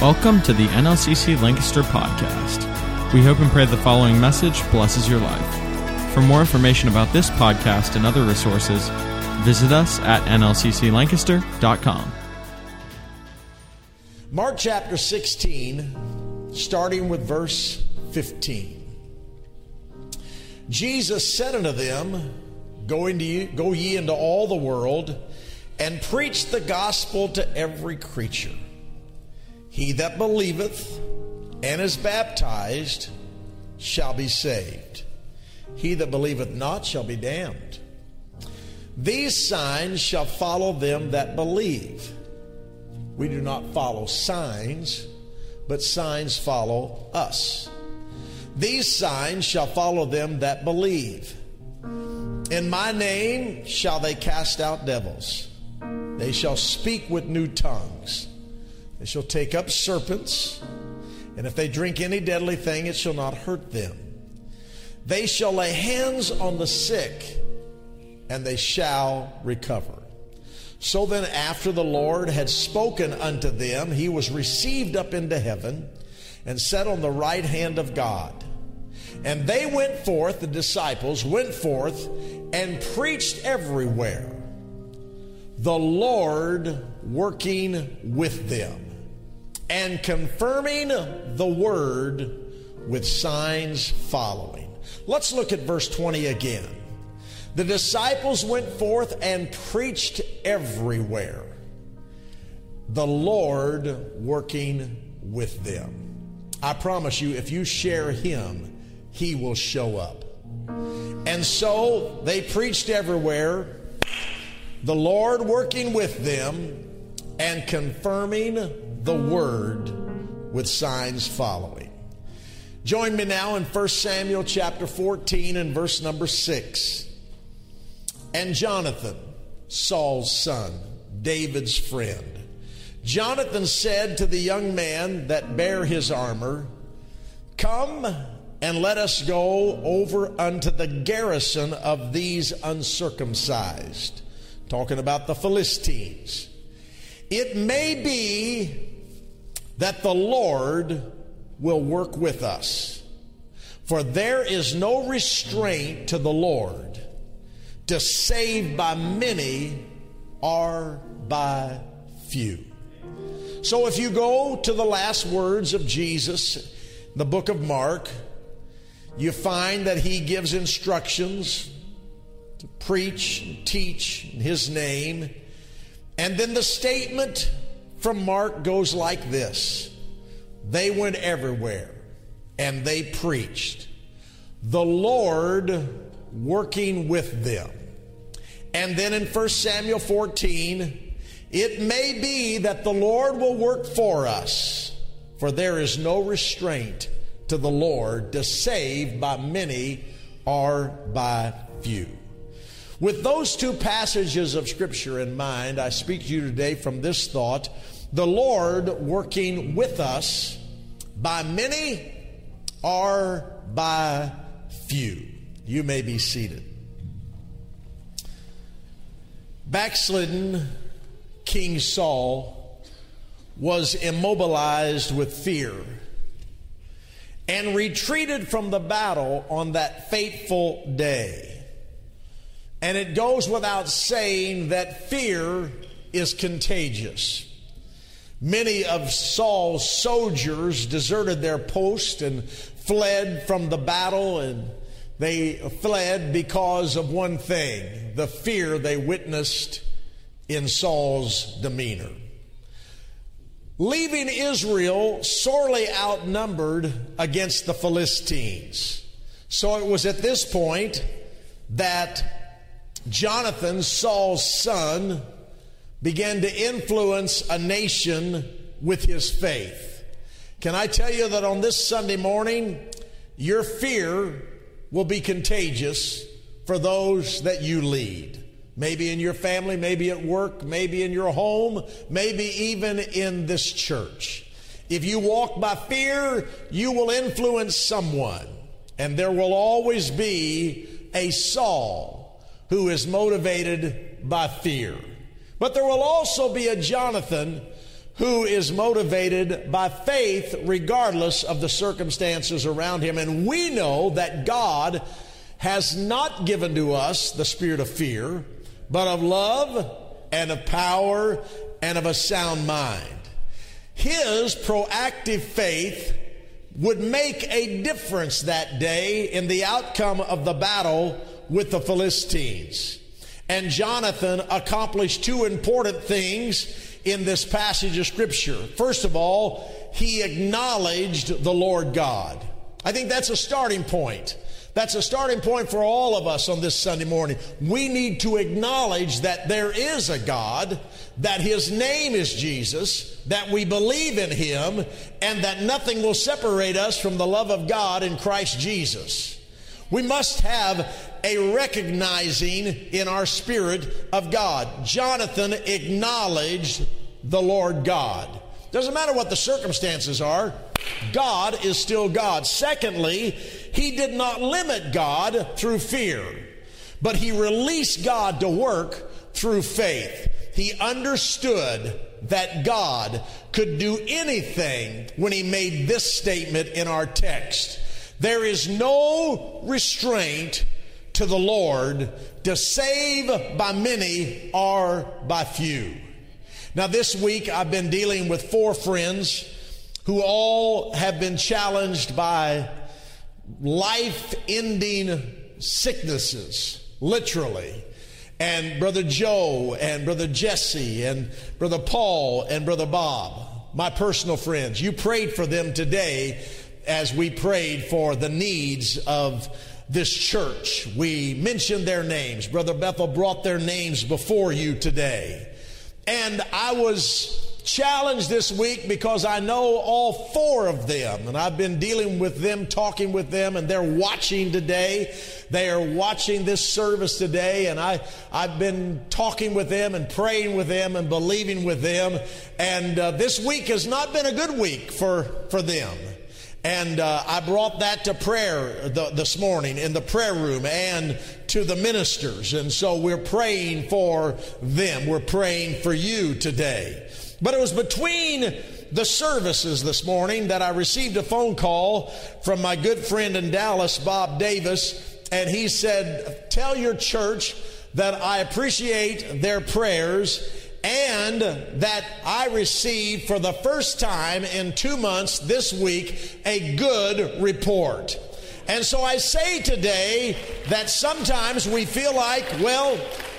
Welcome to the NLCC Lancaster podcast. We hope and pray the following message blesses your life. For more information about this podcast and other resources, visit us at nlcclancaster.com. Mark chapter 16, starting with verse 15. Jesus said unto them, Go ye into all the world, and preach the gospel to every creature. He that believeth and is baptized shall be saved. He that believeth not shall be damned. These signs shall follow them that believe. We do not follow signs, but signs follow us. These signs shall follow them that believe. In my name shall they cast out devils. They shall speak with new tongues. They shall take up serpents, and if they drink any deadly thing, it shall not hurt them. They shall lay hands on the sick, and they shall recover. So then, after the Lord had spoken unto them, he was received up into heaven and sat on the right hand of God. And they went forth, the disciples went forth and preached everywhere, the Lord working with them and confirming the word with signs following. Let's look at verse 20 again. The disciples went forth and preached everywhere, the Lord working with them. I promise you, if you share him, he will show up. And so they preached everywhere, the Lord working with them and confirming the word with signs following. Join me now in 1 Samuel chapter 14 and verse number 6. And Jonathan, Saul's son, David's friend, Jonathan said to the young man that bare his armor, Come and let us go over unto the garrison of these uncircumcised. Talking about the Philistines. It may be that the Lord will work with us, for there is no restraint to the Lord, to save by many or by few. So if you go to the last words of Jesus, the book of Mark, you find that he gives instructions to preach and teach in his name. And then the statement from Mark goes like this. They went everywhere and they preached, the Lord working with them. And then in 1 Samuel 14, it may be that the Lord will work for us, for there is no restraint to the Lord to save by many or by few. With those two passages of Scripture in mind, I speak to you today from this thought, the Lord working with us by many or by few. You may be seated. Backslidden King Saul was immobilized with fear and retreated from the battle on that fateful day. And it goes without saying that fear is contagious. Many of Saul's soldiers deserted their post and fled from the battle, and they fled because of one thing, the fear they witnessed in Saul's demeanor. Leaving Israel sorely outnumbered against the Philistines. So it was at this point that Jonathan, Saul's son, began to influence a nation with his faith. Can I tell you that on this Sunday morning, your fear will be contagious for those that you lead. Maybe in your family, maybe at work, maybe in your home, maybe even in this church. If you walk by fear, you will influence someone. And there will always be a Saul who is motivated by fear. But there will also be a Jonathan who is motivated by faith regardless of the circumstances around him. And we know that God has not given to us the spirit of fear, but of love and of power and of a sound mind. His proactive faith would make a difference that day in the outcome of the battle with the Philistines. And Jonathan accomplished two important things in this passage of Scripture. First of all, he acknowledged the Lord God. I think that's a starting point. That's a starting point for all of us on this Sunday morning. We need to acknowledge that there is a God, that His name is Jesus, that we believe in Him, and that nothing will separate us from the love of God in Christ Jesus. We must have a recognizing in our spirit of God. Jonathan acknowledged the Lord God. Doesn't matter what the circumstances are, God is still God. Secondly, he did not limit God through fear, but he released God to work through faith. He understood that God could do anything when he made this statement in our text. There is no restraint to the Lord to save by many or by few. Now, this week I've been dealing with four friends who all have been challenged by life-ending sicknesses, literally. And Brother Joe and Brother Jesse and Brother Paul and Brother Bob, my personal friends. You prayed for them today as we prayed for the needs of this church. We mentioned their names. Brother Bethel brought their names before you today. And I was challenged this week because I know all four of them, and I've been dealing with them, talking with them, and they're watching today. They are watching this service today, and I've been talking with them and praying with them and believing with them. And this week has not been a good week for them. And I brought that to prayer this morning in the prayer room and to the ministers. And so we're praying for them. We're praying for you today. But it was between the services this morning that I received a phone call from my good friend in Dallas, Bob Davis. And he said, tell your church that I appreciate their prayers and that I received for the first time in 2 months this week a good report. And so I say today that sometimes we feel like, well,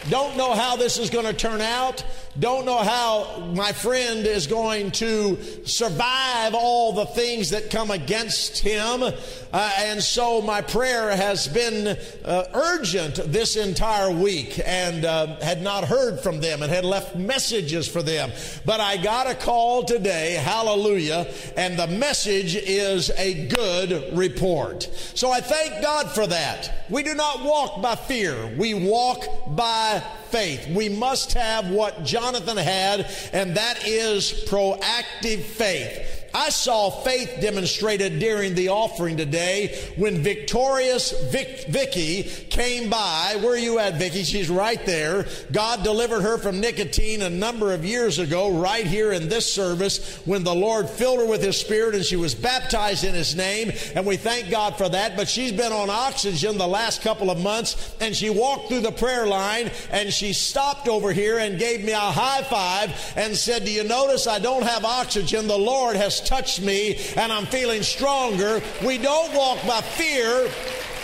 don't know how this is going to turn out. Don't know how my friend is going to survive all the things that come against him. And so my prayer has been urgent this entire week, and had not heard from them and had left messages for them. But I got a call today, hallelujah, and the message is a good report. So I thank God for that. We do not walk by fear. We walk by faith. We must have what Jonathan had, and that is proactive faith. I saw faith demonstrated during the offering today when victorious Vicky came by. Where are you at, Vicky? She's right there. God delivered her from nicotine a number of years ago right here in this service when the Lord filled her with His Spirit and she was baptized in His name, and we thank God for that. But she's been on oxygen the last couple of months, and she walked through the prayer line, and she stopped over here and gave me a high five and said, do you notice I don't have oxygen? The Lord has touched me and I'm feeling stronger. We don't walk by fear.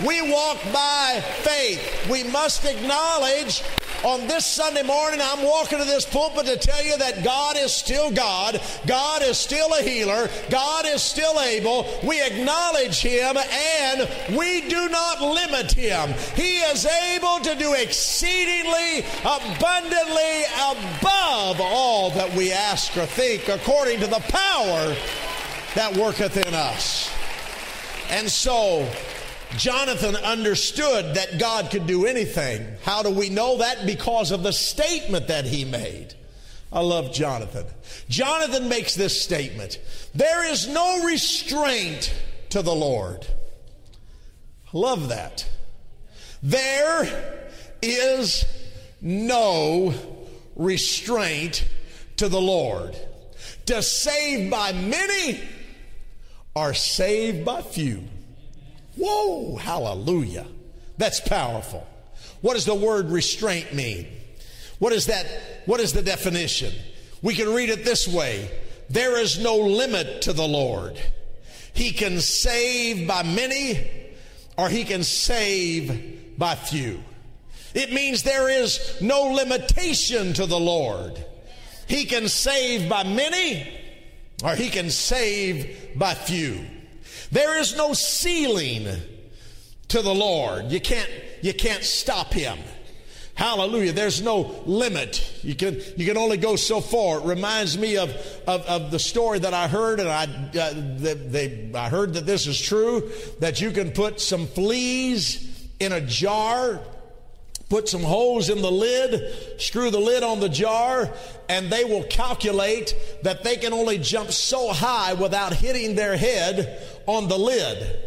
We walk by faith. We must acknowledge on this Sunday morning, I'm walking to this pulpit to tell you that God is still God. God is still a healer. God is still able. We acknowledge Him and we do not limit Him. He is able to do exceedingly abundantly above all that we ask or think according to the power that worketh in us. And so Jonathan understood that God could do anything. How do we know that? Because of the statement that he made. I love Jonathan. Jonathan makes this statement. There is no restraint to the Lord. I love that. There is no restraint to the Lord. to save by many are saved by few. Whoa, hallelujah. That's powerful. What does the word restraint mean? What is that? What is the definition? We can read it this way. There is no limit to the Lord. He can save by many or he can save by few. It means there is no limitation to the Lord. He can save by many or he can save by few. There is no ceiling to the Lord. You can't stop him. Hallelujah. There's no limit. You can only go so far. It reminds me of the story that I heard, and I heard that this is true, that you can put some fleas in a jar, put some holes in the lid, screw the lid on the jar, and they will calculate that they can only jump so high without hitting their head on the lid.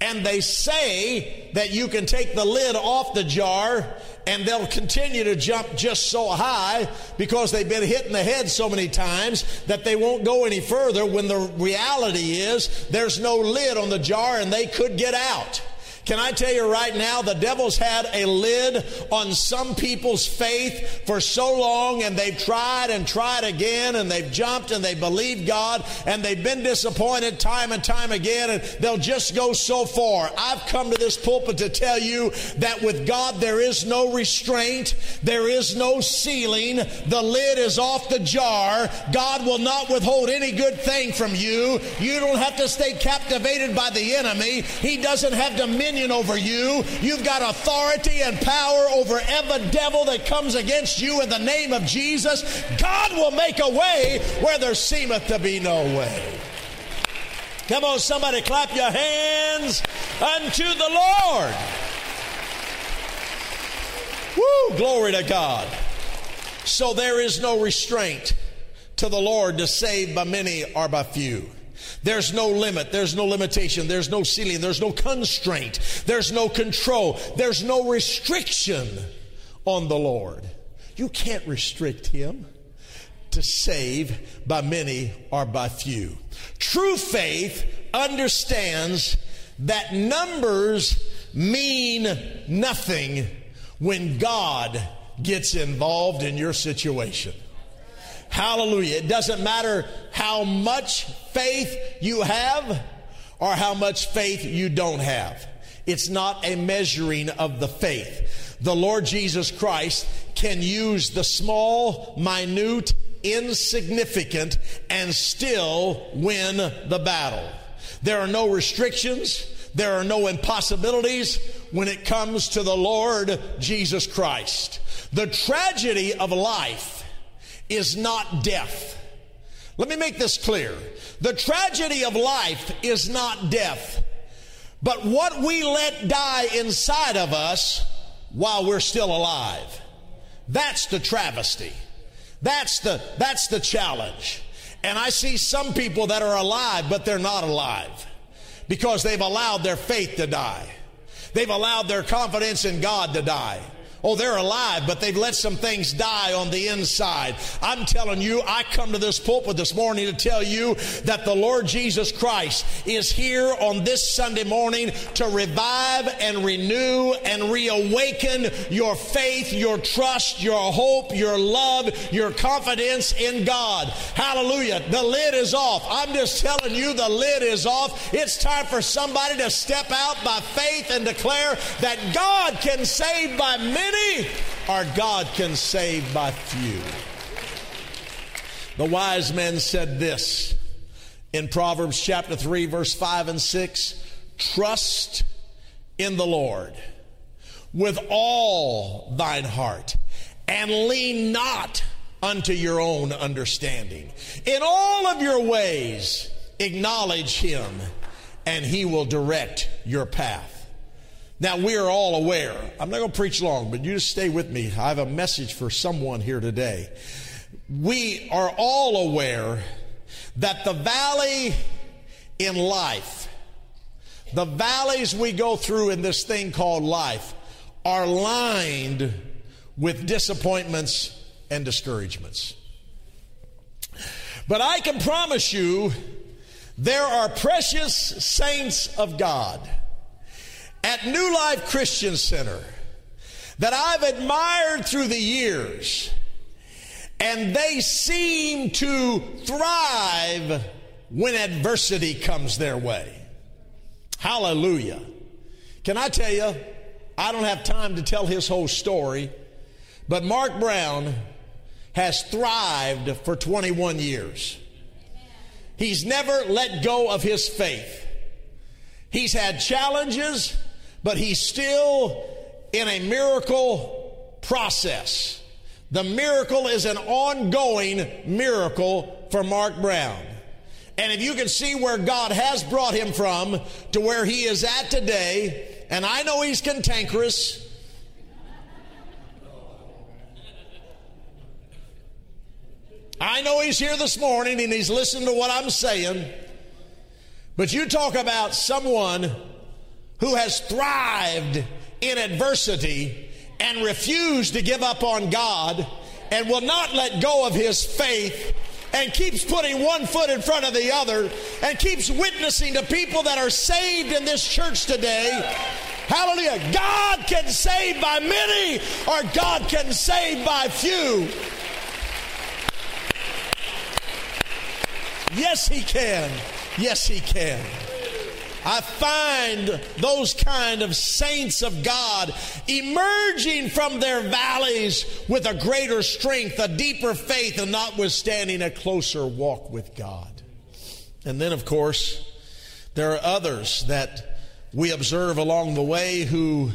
And they say that you can take the lid off the jar and they'll continue to jump just so high because they've been hit in the head so many times that they won't go any further, when the reality is there's no lid on the jar and they could get out. Can I tell you right now, the devil's had a lid on some people's faith for so long, and they've tried and tried again, and they've jumped and they believed God, and they've been disappointed time and time again, and they'll just go so far. I've come to this pulpit to tell you that with God there is no restraint, there is no ceiling, the lid is off the jar. God will not withhold any good thing from you. You don't have to stay captivated by the enemy. He doesn't have dominion over you. You've got authority and power over every devil that comes against you in the name of Jesus. God will make a way where there seemeth to be no way. Come on, somebody clap your hands unto the Lord. Woo, glory to God. So there is no restraint to the Lord to save by many or by few. There's no limit. There's no limitation. There's no ceiling. There's no constraint. There's no control. There's no restriction on the Lord. You can't restrict him to save by many or by few. True faith understands that numbers mean nothing when God gets involved in your situation. Hallelujah. It doesn't matter how much faith you have or how much faith you don't have. It's not a measuring of the faith. The Lord Jesus Christ can use the small, minute, insignificant, and still win the battle. There are no restrictions. There are no impossibilities when it comes to the Lord Jesus Christ. The tragedy of life is not death. Let me make this clear. The tragedy of life is not death, but what we let die inside of us while we're still alive. That's the travesty. That's the challenge. And I see some people that are alive, but they're not alive because they've allowed their faith to die. They've allowed their confidence in God to die. Oh, they're alive, but they've let some things die on the inside. I'm telling you, I come to this pulpit this morning to tell you that the Lord Jesus Christ is here on this Sunday morning to revive and renew and reawaken your faith, your trust, your hope, your love, your confidence in God. Hallelujah. The lid is off. I'm just telling you, the lid is off. It's time for somebody to step out by faith and declare that God can save by many. Our God can save by few. The wise men said this in Proverbs chapter 3, verse 5 and 6. Trust in the Lord with all thine heart, and lean not unto your own understanding. In all of your ways acknowledge him, and he will direct your path. Now, we are all aware. I'm not going to preach long, but you just stay with me. I have a message for someone here today. We are all aware that the valley in life, the valleys we go through in this thing called life, are lined with disappointments and discouragements. But I can promise you, there are precious saints of God at New Life Christian Center that I've admired through the years, and they seem to thrive when adversity comes their way. Hallelujah. Can I tell you, I don't have time to tell his whole story, but Mark Brown has thrived for 21 years. He's never let go of his faith. He's had challenges, but he's still in a miracle process. The miracle is an ongoing miracle for Mark Brown. And if you can see where God has brought him from to where he is at today, and I know he's cantankerous, I know he's here this morning and he's listening to what I'm saying, but you talk about someone who has thrived in adversity and refused to give up on God and will not let go of his faith and keeps putting one foot in front of the other and keeps witnessing to people that are saved in this church today. Hallelujah. God can save by many, or God can save by few. Yes, he can. Yes, he can. I find those kind of saints of God emerging from their valleys with a greater strength, a deeper faith, and notwithstanding a closer walk with God. And then, of course, there are others that we observe along the way who,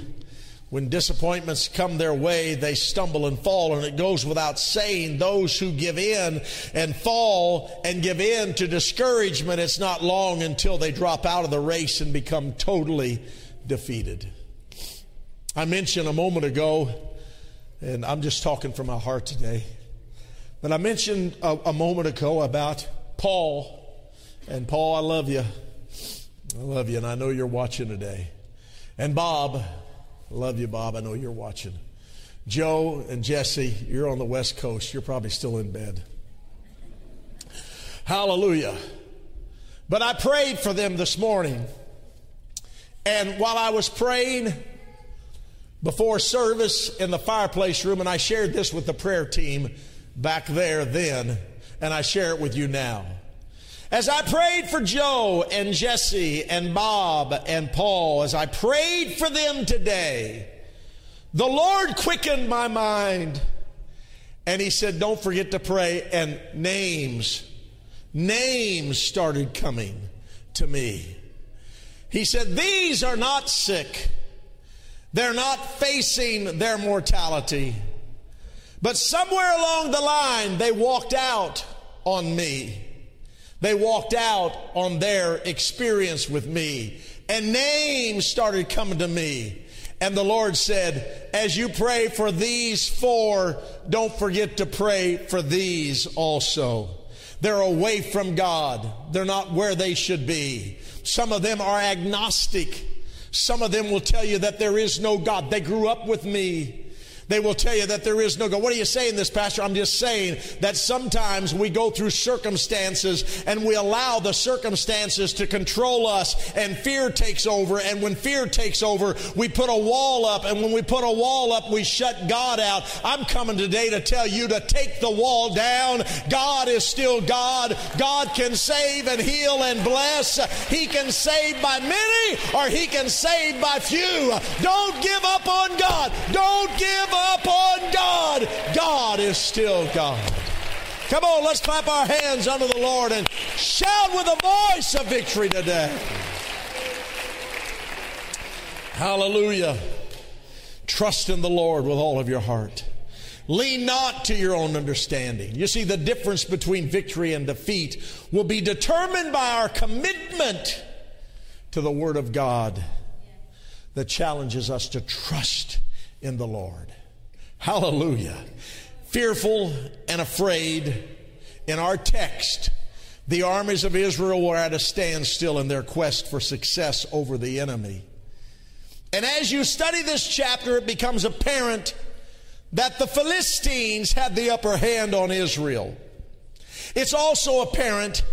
when disappointments come their way, they stumble and fall, and it goes without saying, those who give in and fall and give in to discouragement, it's not long until they drop out of the race and become totally defeated. I mentioned a moment ago, and I'm just talking from my heart today, but I mentioned a moment ago about Paul. And Paul, I love you. I love you, and I know you're watching today. And Bob, love you, Bob. I know you're watching. Joe and Jesse, you're on the West Coast. You're probably still in bed. Hallelujah. But I prayed for them this morning. And while I was praying before service in the fireplace room, and I shared this with the prayer team back there then, and I share it with you now. As I prayed for Joe and Jesse and Bob and Paul, as I prayed for them today, the Lord quickened my mind. And he said, don't forget to pray. And names started coming to me. He said, these are not sick. They're not facing their mortality. But somewhere along the line, they walked out on me. They walked out on their experience with me, and names started coming to me. And the Lord said, as you pray for these four, don't forget to pray for these also. They're away from God. They're not where they should be. Some of them are agnostic. Some of them will tell you that there is no God. They grew up with me. They will tell you that there is no God. What are you saying this, Pastor? I'm just saying that sometimes we go through circumstances and we allow the circumstances to control us, and fear takes over. And when fear takes over, we put a wall up. And when we put a wall up, we shut God out. I'm coming today to tell you to take the wall down. God is still God. God can save and heal and bless. He can save by many, or he can save by few. Don't give up on God. Don't give up on God. God is still God. Come on, let's clap our hands unto the Lord and shout with a voice of victory today. Hallelujah. Trust in the Lord with all of your heart. Lean not to your own understanding. You see, the difference between victory and defeat will be determined by our commitment to the Word of God that challenges us to trust in the Lord. Hallelujah. Fearful and afraid. In our text, the armies of Israel were at a standstill in their quest for success over the enemy. And as you study this chapter, it becomes apparent that the Philistines had the upper hand on Israel. It's also apparent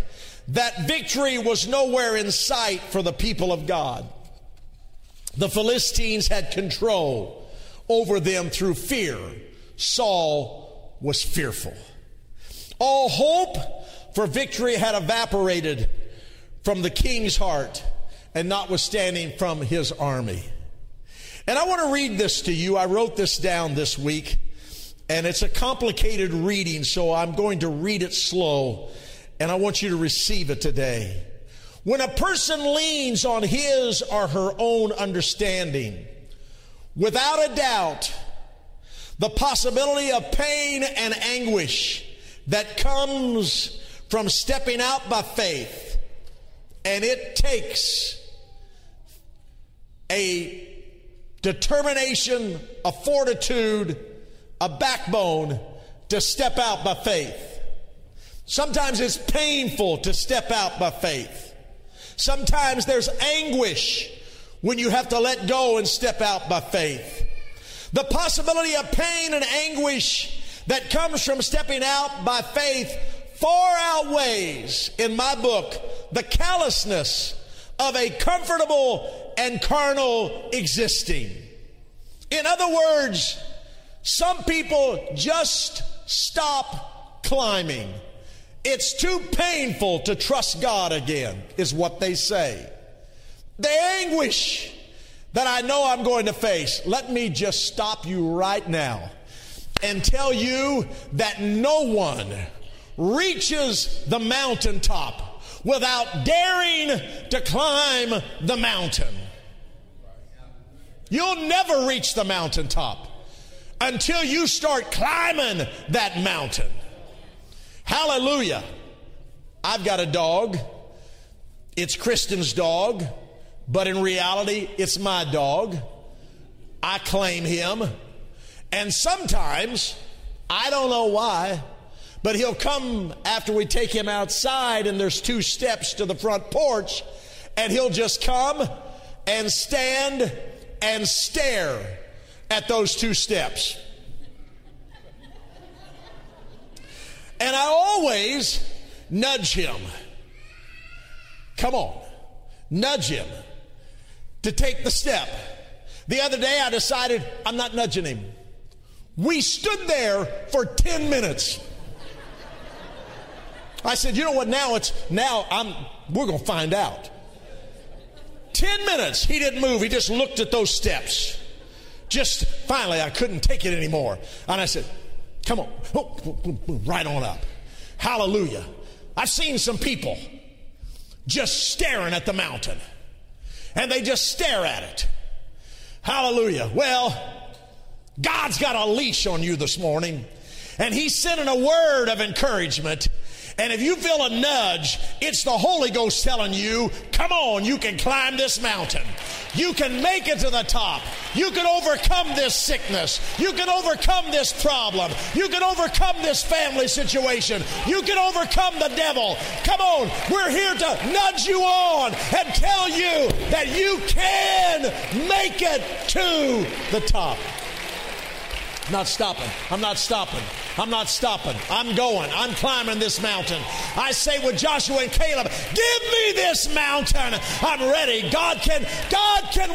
that victory was nowhere in sight for the people of God. The Philistines had control over them through fear. Saul was fearful. All hope for victory had evaporated from the king's heart, and notwithstanding from his army. And I want to read this to you. I wrote this down this week, and it's a complicated reading, so I'm going to read it slow, and I want you to receive it today. When a person leans on his or her own understanding, without a doubt, the possibility of pain and anguish that comes from stepping out by faith, and it takes a determination, a fortitude, a backbone to step out by faith. Sometimes it's painful to step out by faith. Sometimes there's anguish when you have to let go and step out by faith. The possibility of pain and anguish that comes from stepping out by faith far outweighs, in my book, the callousness of a comfortable and carnal existing. In other words, some people just stop climbing. It's too painful to trust God again, is what they say. The anguish that I know I'm going to face. Let me just stop you right now and tell you that no one reaches the mountaintop without daring to climb the mountain. You'll never reach the mountaintop until you start climbing that mountain. Hallelujah. I've got a dog. It's Kristen's dog, but in reality, it's my dog. I claim him. And sometimes, I don't know why, but he'll come after we take him outside, and there's two steps to the front porch, and he'll just come and stand and stare at those two steps. And I always nudge him. Come on, nudge him to take the step. The other day I decided I'm not nudging him. We stood there for 10 minutes. I said, you know what, we're going to find out. 10 minutes, he didn't move. He just looked at those steps. Just finally, I couldn't take it anymore. And I said, come on, right on up. Hallelujah. I've seen some people just staring at the mountain. And they just stare at it. Hallelujah. Well, God's got a leash on you this morning. And he's sending a word of encouragement. And if you feel a nudge, it's the Holy Ghost telling you, come on, you can climb this mountain. You can make it to the top. You can overcome this sickness. You can overcome this problem. You can overcome this family situation. You can overcome the devil. Come on, we're here to nudge you on and tell you that you can make it to the top. Not stopping. I'm not stopping. I'm not stopping. I'm going. I'm climbing this mountain. I say with Joshua and Caleb, give me this mountain. I'm ready. God can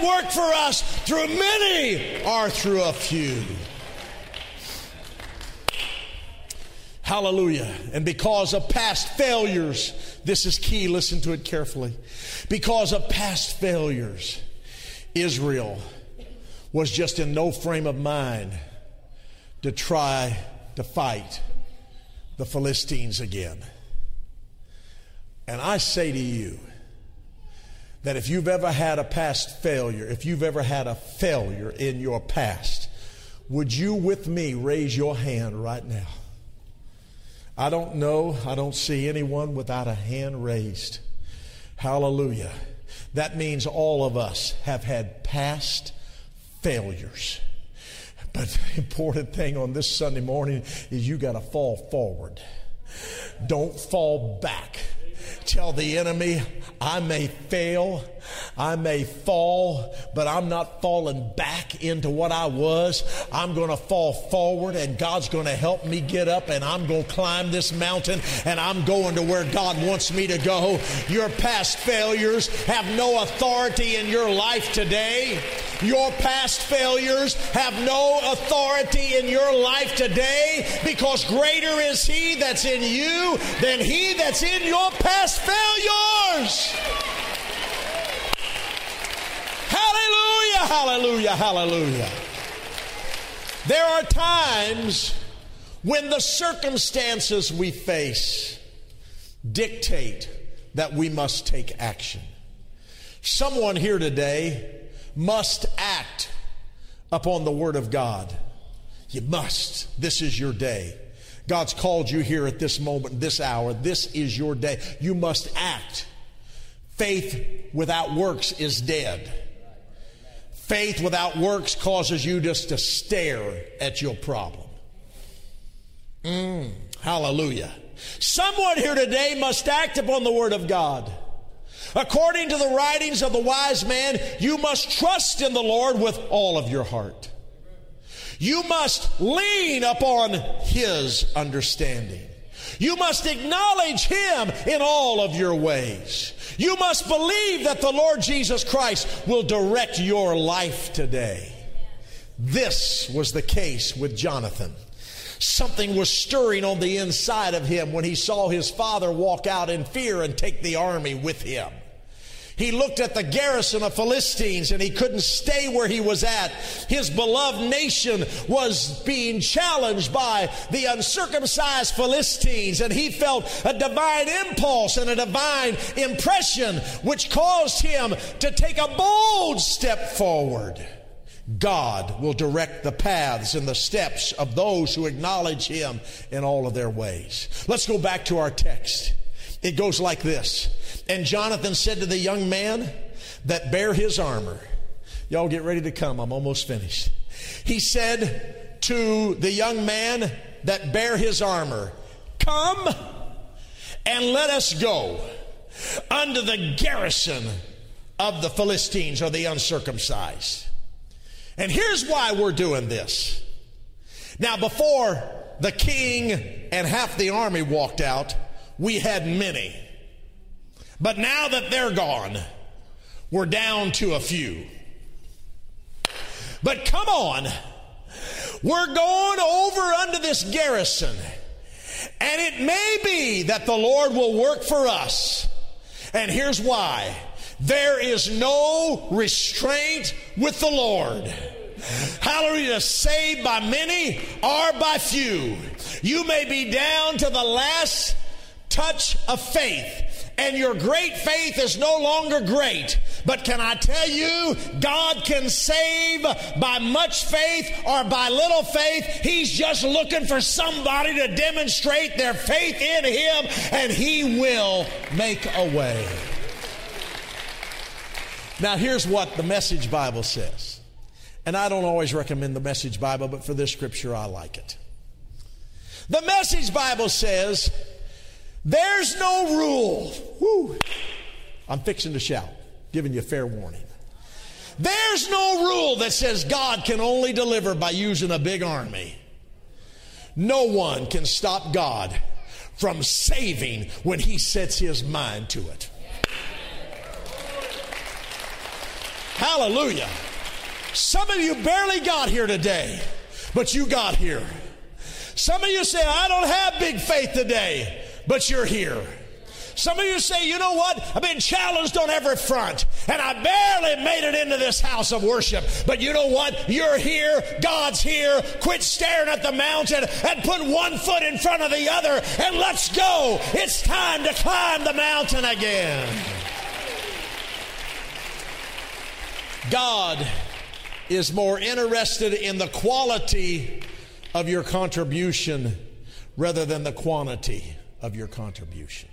work for us through many or through a few. Hallelujah. And because of past failures, this is key. Listen to it carefully. Because of past failures, Israel was just in no frame of mind to try to fight the Philistines again. And I say to you that if you've ever had a past failure, if you've ever had a failure in your past, would you with me raise your hand right now? I don't know. I don't see anyone without a hand raised. Hallelujah. That means all of us have had past failures. But the important thing on this Sunday morning is you got to fall forward. Don't fall back. Tell the enemy, I may fail, I may fall, but I'm not falling back into what I was. I'm going to fall forward, and God's going to help me get up, and I'm going to climb this mountain, and I'm going to where God wants me to go. Your past failures have no authority in your life today. Your past failures have no authority in your life today, because greater is He that's in you than he that's in your past failures. Hallelujah, hallelujah, hallelujah. There are times when the circumstances we face dictate that we must take action. Someone here today must act upon the Word of God. You must. This is your day. God's called you here at this moment, this hour. This is your day. You must act. Faith without works is dead. Faith without works causes you just to stare at your problem. Hallelujah. Someone here today must act upon the Word of God. According to the writings of the wise man, you must trust in the Lord with all of your heart. You must lean upon His understanding. You must acknowledge Him in all of your ways. You must believe that the Lord Jesus Christ will direct your life today. This was the case with Jonathan. Something was stirring on the inside of him when he saw his father walk out in fear and take the army with him. He looked at the garrison of Philistines and he couldn't stay where he was at. His beloved nation was being challenged by the uncircumcised Philistines, and he felt a divine impulse and a divine impression which caused him to take a bold step forward. God will direct the paths and the steps of those who acknowledge Him in all of their ways. Let's go back to our text. It goes like this. And Jonathan said to the young man that bare his armor. Y'all get ready to come. I'm almost finished. He said to the young man that bare his armor, come and let us go unto the garrison of the Philistines, or the uncircumcised. And here's why we're doing this. Now, before the king and half the army walked out, we had many. But now that they're gone, we're down to a few. But come on, we're going over unto this garrison. And it may be that the Lord will work for us. And here's why. There is no restraint with the Lord. Hallelujah. Saved by many or by few. You may be down to the last touch of faith, and your great faith is no longer great. But can I tell you, God can save by much faith or by little faith. He's just looking for somebody to demonstrate their faith in Him, and He will make a way. Now, here's what the Message Bible says. And I don't always recommend the Message Bible, but for this scripture, I like it. The Message Bible says, there's no rule. Woo. I'm fixing to shout, giving you a fair warning. There's no rule that says God can only deliver by using a big army. No one can stop God from saving when He sets His mind to it. Hallelujah. Some of you barely got here today, but you got here. Some of you say, I don't have big faith today, but you're here. Some of you say, you know what? I've been challenged on every front, and I barely made it into this house of worship. But you know what? You're here. God's here. Quit staring at the mountain and put one foot in front of the other, and let's go. It's time to climb the mountain again. God is more interested in the quality of your contribution rather than the quantity of your contribution.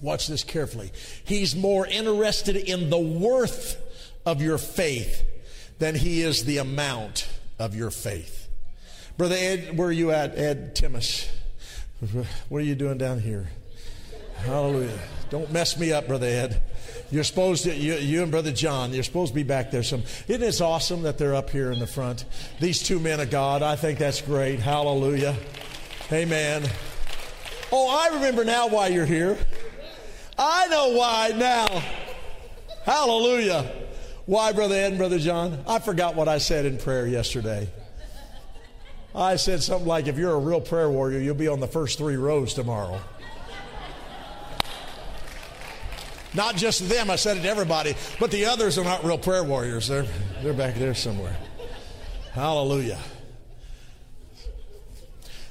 Watch this carefully. He's more interested in the worth of your faith than He is the amount of your faith. Brother Ed, where are you at? Ed Timmis. What are you doing down here? Hallelujah. Don't mess me up, Brother Ed. You're supposed to, you and Brother John, you're supposed to be back there. Isn't it awesome that they're up here in the front? These two men of God, I think that's great. Hallelujah. Amen. Oh, I remember now why you're here. I know why now. Hallelujah. Why, Brother Ed and Brother John? I forgot what I said in prayer yesterday. I said something like, if you're a real prayer warrior, you'll be on the first three rows tomorrow. Not just to them, I said it to everybody, but the others are not real prayer warriors. They're back there somewhere. Hallelujah.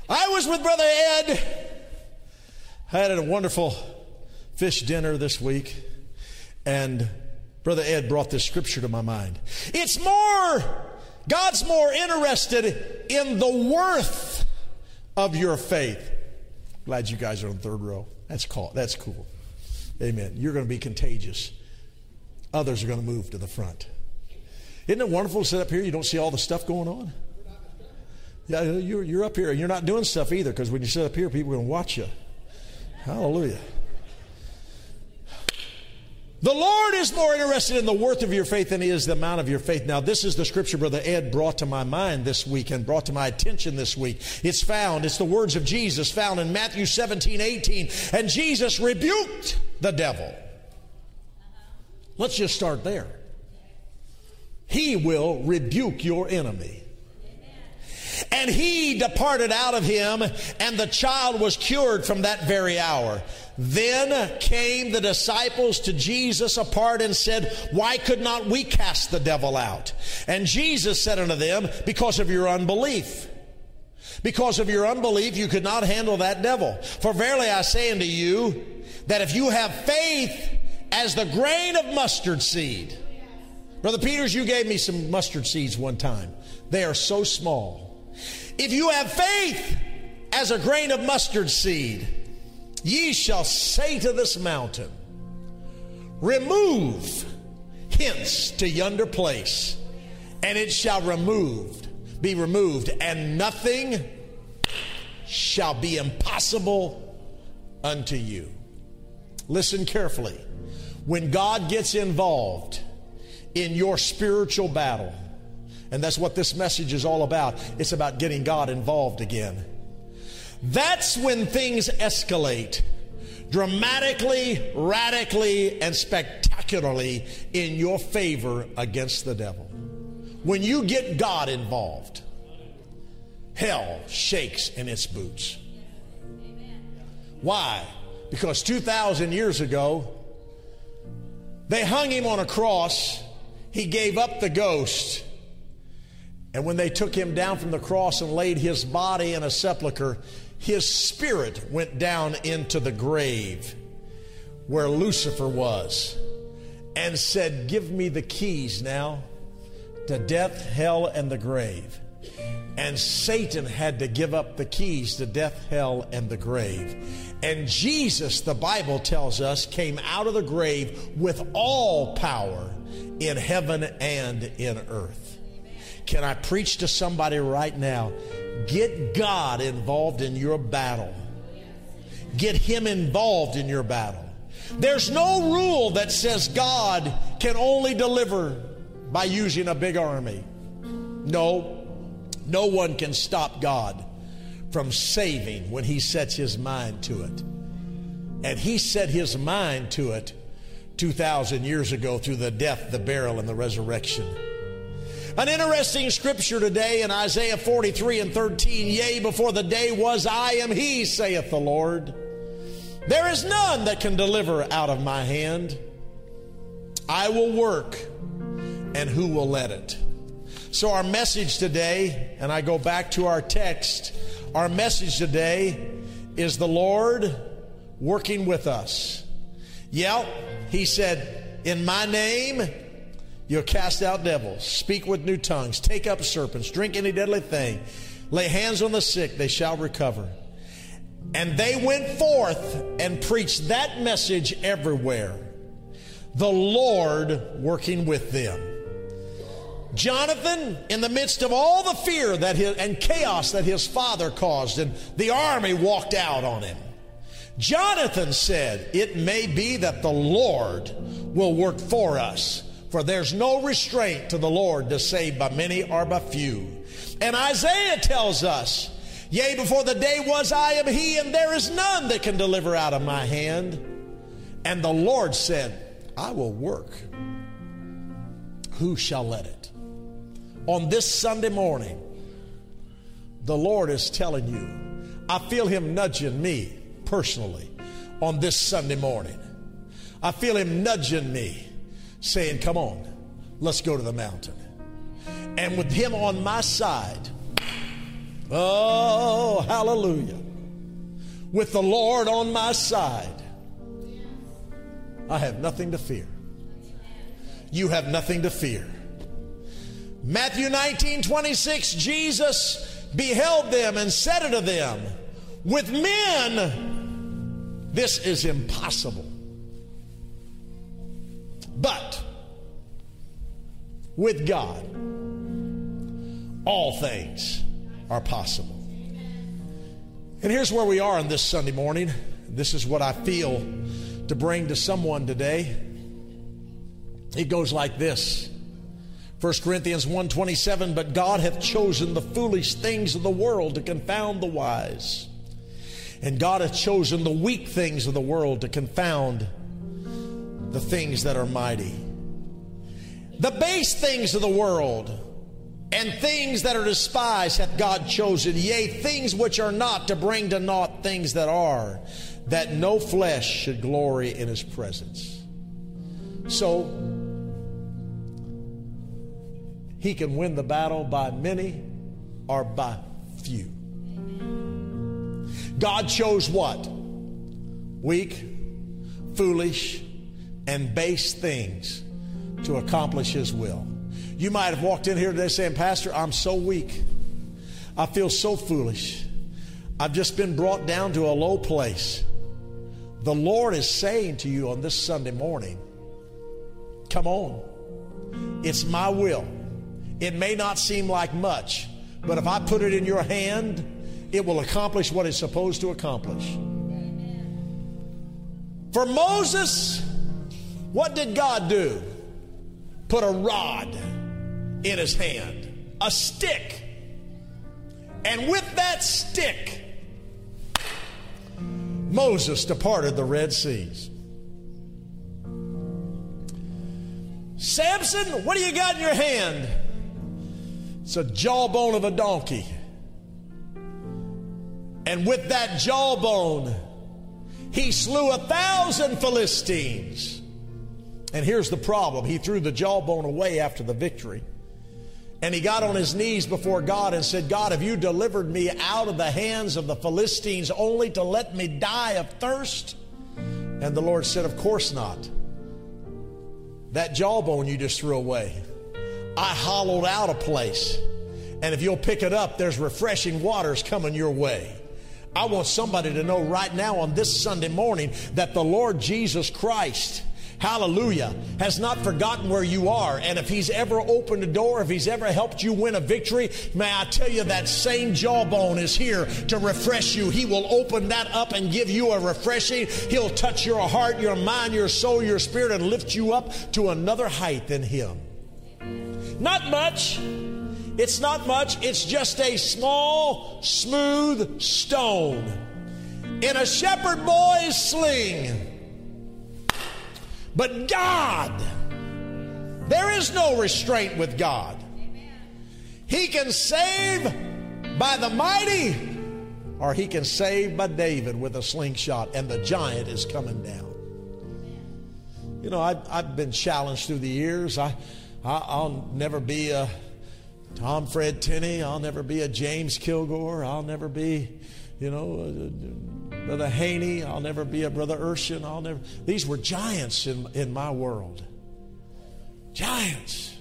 I was with Brother Ed. I had a wonderful fish dinner this week, and Brother Ed brought this scripture to my mind. God's more interested in the worth of your faith. Glad you guys are on the third row. That's cool. Amen. You're going to be contagious. Others are going to move to the front. Isn't it wonderful to sit up here? You don't see all the stuff going on. Yeah, you're up here and you're not doing stuff either, because when you sit up here, people are going to watch you. Hallelujah. The Lord is more interested in the worth of your faith than He is the amount of your faith. Now, this is the scripture Brother Ed brought to my mind this week and brought to my attention this week. It's the words of Jesus found in Matthew 17:18. And Jesus rebuked the devil. Let's just start there. He will rebuke your enemy. And he departed out of him, and the child was cured from that very hour. Then came the disciples to Jesus apart and said, Why could not we cast the devil out? And Jesus said unto them, Because of your unbelief. Because of your unbelief, you could not handle that devil. For verily I say unto you, that if you have faith as the grain of mustard seed. Brother Peters, you gave me some mustard seeds one time. They are so small. If you have faith as a grain of mustard seed, ye shall say to this mountain, Remove hence to yonder place, and it shall be removed, and nothing shall be impossible unto you. Listen carefully. When God gets involved in your spiritual battle, and that's what this message is all about. It's about getting God involved again. That's when things escalate dramatically, radically, and spectacularly in your favor against the devil. When you get God involved, hell shakes in its boots. Why? Because 2,000 years ago, they hung him on a cross. He gave up the ghost. And when they took him down from the cross and laid his body in a sepulcher, his spirit went down into the grave where Lucifer was and said, Give me the keys now to death, hell, and the grave. And Satan had to give up the keys to death, hell, and the grave. And Jesus, the Bible tells us, came out of the grave with all power in heaven and in earth. Can I preach to somebody right now? Get God involved in your battle. Get Him involved in your battle. There's no rule that says God can only deliver by using a big army. No, no one can stop God from saving when He sets His mind to it. And He set His mind to it 2,000 years ago through the death, the burial, and the resurrection. An interesting scripture today in Isaiah 43:13. Yea, before the day was, I am He, saith the Lord. There is none that can deliver out of my hand. I will work, and who will let it? So our message today, and I go back to our text, our message today is the Lord working with us. Yep, He said, in my name, you'll cast out devils, speak with new tongues, take up serpents, drink any deadly thing, lay hands on the sick, they shall recover. And they went forth and preached that message everywhere. The Lord working with them. Jonathan, in the midst of all the fear and chaos that his father caused, and the army walked out on him, Jonathan said, it may be that the Lord will work for us, for there's no restraint to the Lord to save by many or by few. And Isaiah tells us, yea, before the day was I am he, and there is none that can deliver out of my hand. And the Lord said, I will work. Who shall let it? On this Sunday morning, the Lord is telling you, I feel him nudging me personally on this Sunday morning. I feel him nudging me, saying, come on, let's go to the mountain. And with him on my side, oh, hallelujah. With the Lord on my side, I have nothing to fear. You have nothing to fear. Matthew 19:26, Jesus beheld them and said unto them, with men this is impossible, but with God all things are possible. And here's where we are on this Sunday morning. This is what I feel to bring to someone today. It goes like this. 1 Corinthians 1:27, but God hath chosen the foolish things of the world to confound the wise. And God hath chosen the weak things of the world to confound the things that are mighty. The base things of the world and things that are despised hath God chosen, yea, things which are not, to bring to naught things that are, that no flesh should glory in his presence. So, he can win the battle by many or by few. God chose what? Weak, foolish, and base things to accomplish his will. You might have walked in here today saying, Pastor, I'm so weak. I feel so foolish. I've just been brought down to a low place. The Lord is saying to you on this Sunday morning, come on. It's my will. It may not seem like much, but if I put it in your hand, it will accomplish what it's supposed to accomplish. Amen. For Moses, what did God do? Put a rod in his hand, a stick. And with that stick, Moses departed the Red Seas. Samson, what do you got in your hand? It's a jawbone of a donkey. And with that jawbone, he slew 1,000 Philistines. And here's the problem. He threw the jawbone away after the victory. And he got on his knees before God and said, God, have you delivered me out of the hands of the Philistines only to let me die of thirst? And the Lord said, of course not. That jawbone you just threw away, I hollowed out a place. And if you'll pick it up, there's refreshing waters coming your way. I want somebody to know right now on this Sunday morning that the Lord Jesus Christ, hallelujah, has not forgotten where you are. And if he's ever opened a door, if he's ever helped you win a victory, may I tell you that same jawbone is here to refresh you. He will open that up and give you a refreshing. He'll touch your heart, your mind, your soul, your spirit, and lift you up to another height than him. Not much. It's not much. It's just a small, smooth stone in a shepherd boy's sling. But God, there is no restraint with God. Amen. He can save by the mighty, or he can save by David with a slingshot, and the giant is coming down. Amen. You know, I've been challenged through the years. I'll never be a Tom Fred Tenney. I'll never be a James Kilgore. I'll never be, you know, Brother Haney. I'll never be a Brother Urshan. These were giants in my world. Giants.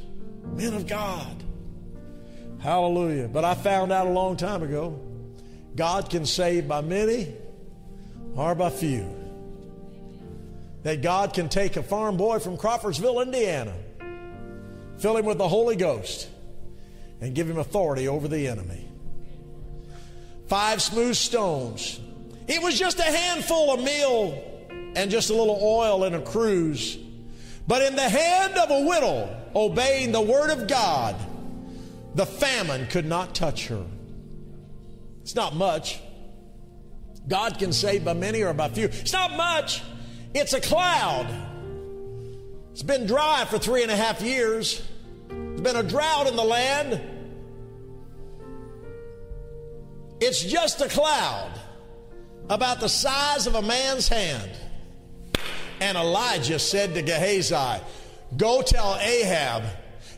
Men of God. Hallelujah. But I found out a long time ago, God can save by many or by few. That God can take a farm boy from Crawfordsville, Indiana, fill him with the Holy Ghost, and give him authority over the enemy. 5 smooth stones It was just a handful of meal and just a little oil and a cruse. But in the hand of a widow obeying the word of God, the famine could not touch her. It's not much. God can save by many or by few. It's not much. It's a cloud. It's been dry for 3.5 years. There's been a drought in the land. It's just a cloud about the size of a man's hand. And Elijah said to Gehazi, go tell Ahab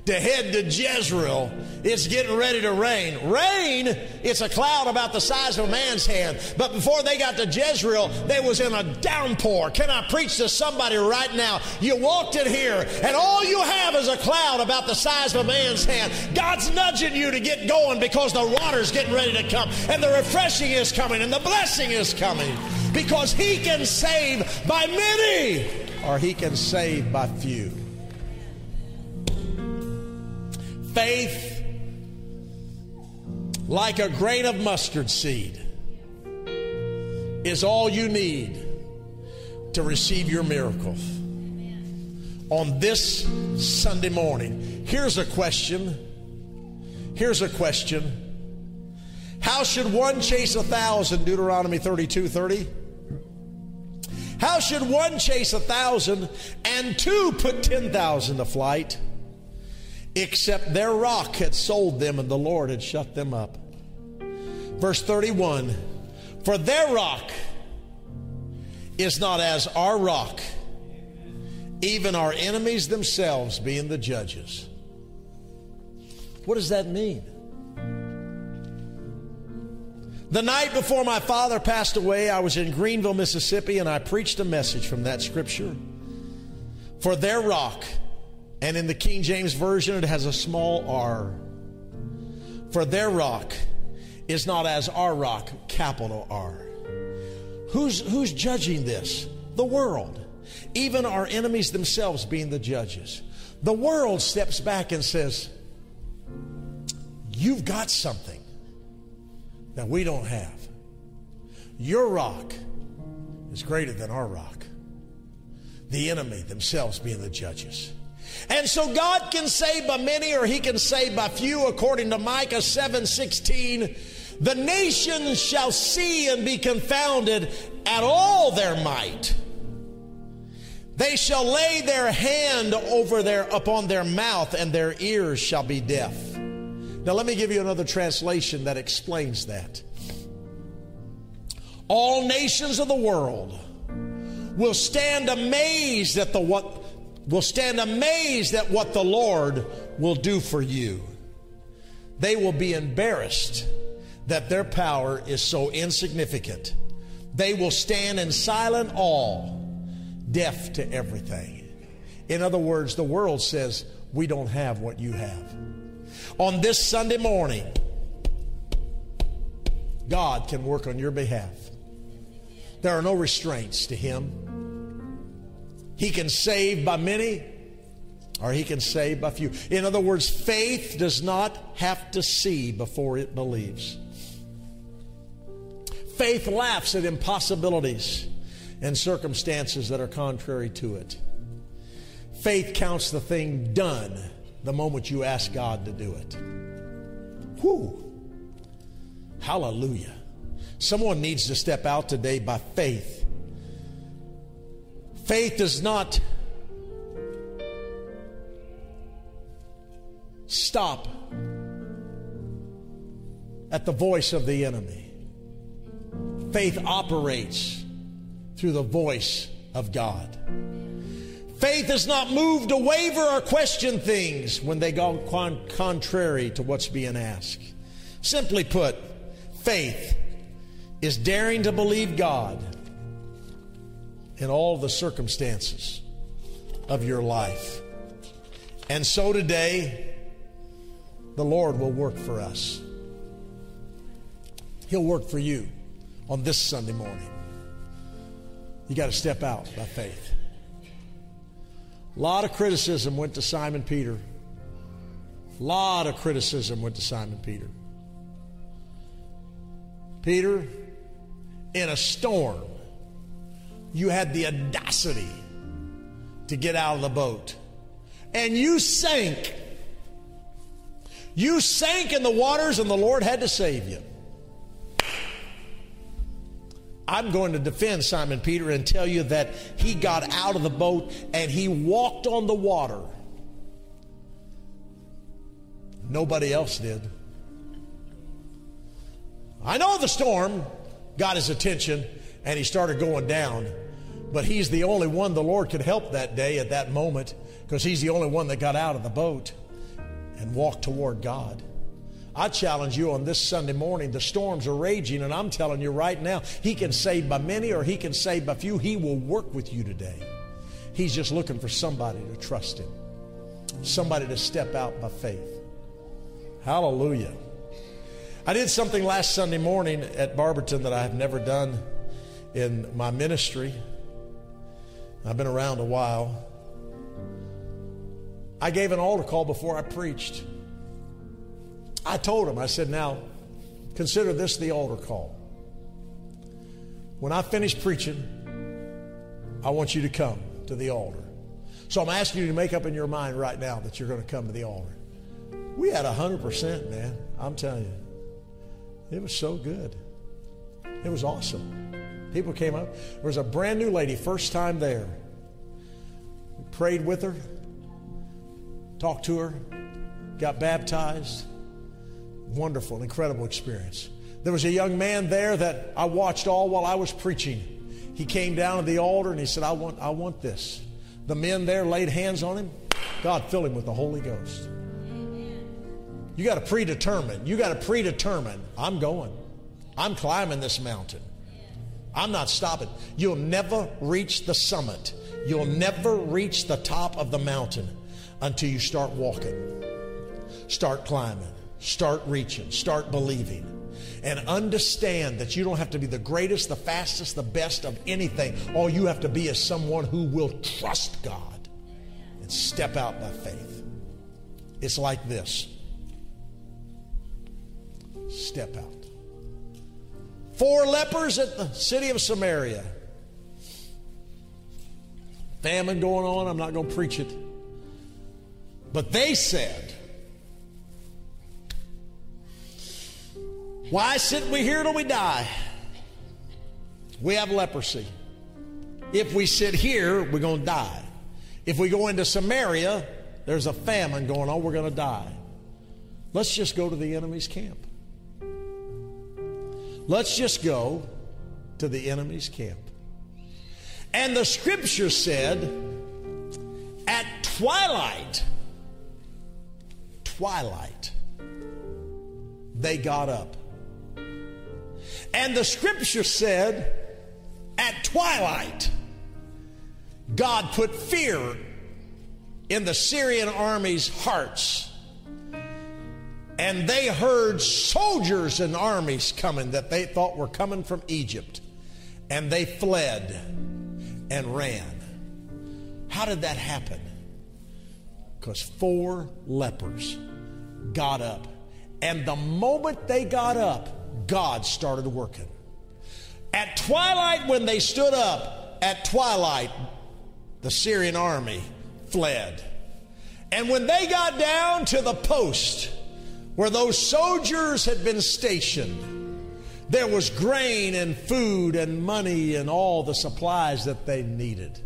to head to Jezreel. It's getting ready to rain. Rain, it's a cloud about the size of a man's hand. But before they got to Jezreel, they was in a downpour. Can I preach to somebody right now? You walked in here, and all you have is a cloud about the size of a man's hand. God's nudging you to get going because the water's getting ready to come, and the refreshing is coming, and the blessing is coming. Because He can save by many, or He can save by few. Faith, like a grain of mustard seed, is all you need to receive your miracle. On this Sunday morning, here's a question. Here's a question. How should one chase 1,000? Deuteronomy 32:30. How should one chase 1,000 and two put 10,000 to flight, except their rock had sold them and the Lord had shut them up? Verse 31, for their rock is not as our rock, even our enemies themselves being the judges. What does that mean? The night before my father passed away, I was in Greenville, Mississippi, and I preached a message from that scripture. For their rock, and in the King James Version it has a small R. For their rock is not as our rock, capital R. Who's judging this? The world. Even our enemies themselves being the judges. The world steps back and says, you've got something that we don't have. Your rock is greater than our rock. The enemy themselves being the judges. And so God can save by many or He can save by few. According to Micah 7:16, the nations shall see and be confounded at all their might. They shall lay their hand upon their mouth, and their ears shall be deaf. Now let me give you another translation that explains that. All nations of the world will stand amazed at what the Lord will do for you. They will be embarrassed that their power is so insignificant. They will stand in silent awe, deaf to everything. In other words, the world says, we don't have what you have. On this Sunday morning, God can work on your behalf. There are no restraints to Him. He can save by many, or He can save by few. In other words, faith does not have to see before it believes. Faith laughs at impossibilities and circumstances that are contrary to it. Faith counts the thing done the moment you ask God to do it. Whew. Hallelujah. Someone needs to step out today by faith. Faith does not stop at the voice of the enemy. Faith operates through the voice of God. Faith is not moved to waver or question things when they go contrary to what's being asked. Simply put, faith is daring to believe God in all the circumstances of your life. And so today, the Lord will work for us. He'll work for you on this Sunday morning. You got to step out by faith. A lot of criticism went to Simon Peter. A lot of criticism went to Simon Peter. Peter, in a storm, you had the audacity to get out of the boat. And you sank. You sank in the waters, and the Lord had to save you. I'm going to defend Simon Peter and tell you that he got out of the boat and he walked on the water. Nobody else did. I know the storm got his attention and he started going down, but he's the only one the Lord could help that day at that moment, because he's the only one that got out of the boat and walked toward God. I challenge you on this Sunday morning, the storms are raging, and I'm telling you right now, he can save by many or he can save by few. He will work with you today. He's just looking for somebody to trust him, somebody to step out by faith. Hallelujah. I did something last Sunday morning at Barberton that I have never done in my ministry. I've been around a while. I gave an altar call before I preached. I told him, I said, now, consider this the altar call. When I finish preaching, I want you to come to the altar. So I'm asking you to make up in your mind right now that you're going to come to the altar. We had 100%, man. I'm telling you. It was so good. It was awesome. People came up. There was a brand new lady, first time there. We prayed with her, talked to her, got baptized. Wonderful, incredible experience. There was a young man there that I watched all while I was preaching. He came down to the altar and he said, I want this. The men there laid hands on him. God filled him with the Holy Ghost. Amen. You got to predetermine. You got to predetermine. I'm going. I'm climbing this mountain. I'm not stopping. You'll never reach the summit. You'll never reach the top of the mountain until you start walking. Start climbing. Start reaching, start believing, and understand that you don't have to be the greatest, the fastest, the best of anything. All you have to be is someone who will trust God and step out by faith. It's like this. Step out. 4 lepers at the city of Samaria. Famine going on. I'm not going to preach it. But they said, why sit we here till we die? We have leprosy. If we sit here, we're going to die. If we go into Samaria, there's a famine going on. We're going to die. Let's just go to the enemy's camp. Let's just go to the enemy's camp. And the scripture said, at twilight, they got up. And the scripture said, at twilight, God put fear in the Syrian army's hearts. And they heard soldiers and armies coming that they thought were coming from Egypt. And they fled and ran. How did that happen? Because 4 lepers got up. And the moment they got up, God started working. At twilight, when they stood up, at twilight, the Syrian army fled. And when they got down to the post where those soldiers had been stationed, there was grain and food and money and all the supplies that they needed.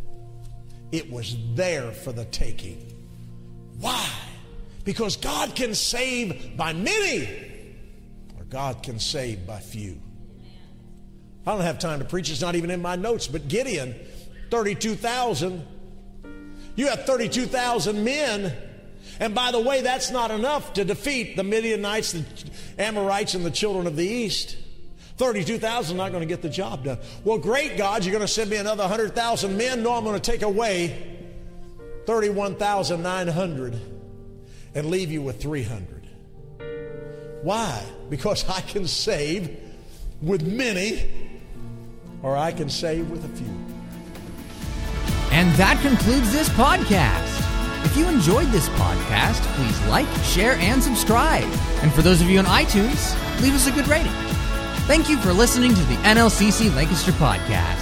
It was there for the taking. Why? Because God can save by many. God can save by few. I don't have time to preach. It's not even in my notes. But Gideon, 32,000. You have 32,000 men. And by the way, that's not enough to defeat the Midianites, the Amorites, and the children of the east. 32,000 not going to get the job done. Well, great God, you're going to send me another 100,000 men? No, I'm going to take away 31,900 and leave you with 300. Why? Because I can save with many, or I can save with a few. And that concludes this podcast. If you enjoyed this podcast, please like, share, and subscribe. And for those of you on iTunes, leave us a good rating. Thank you for listening to the NLCC Lancaster podcast.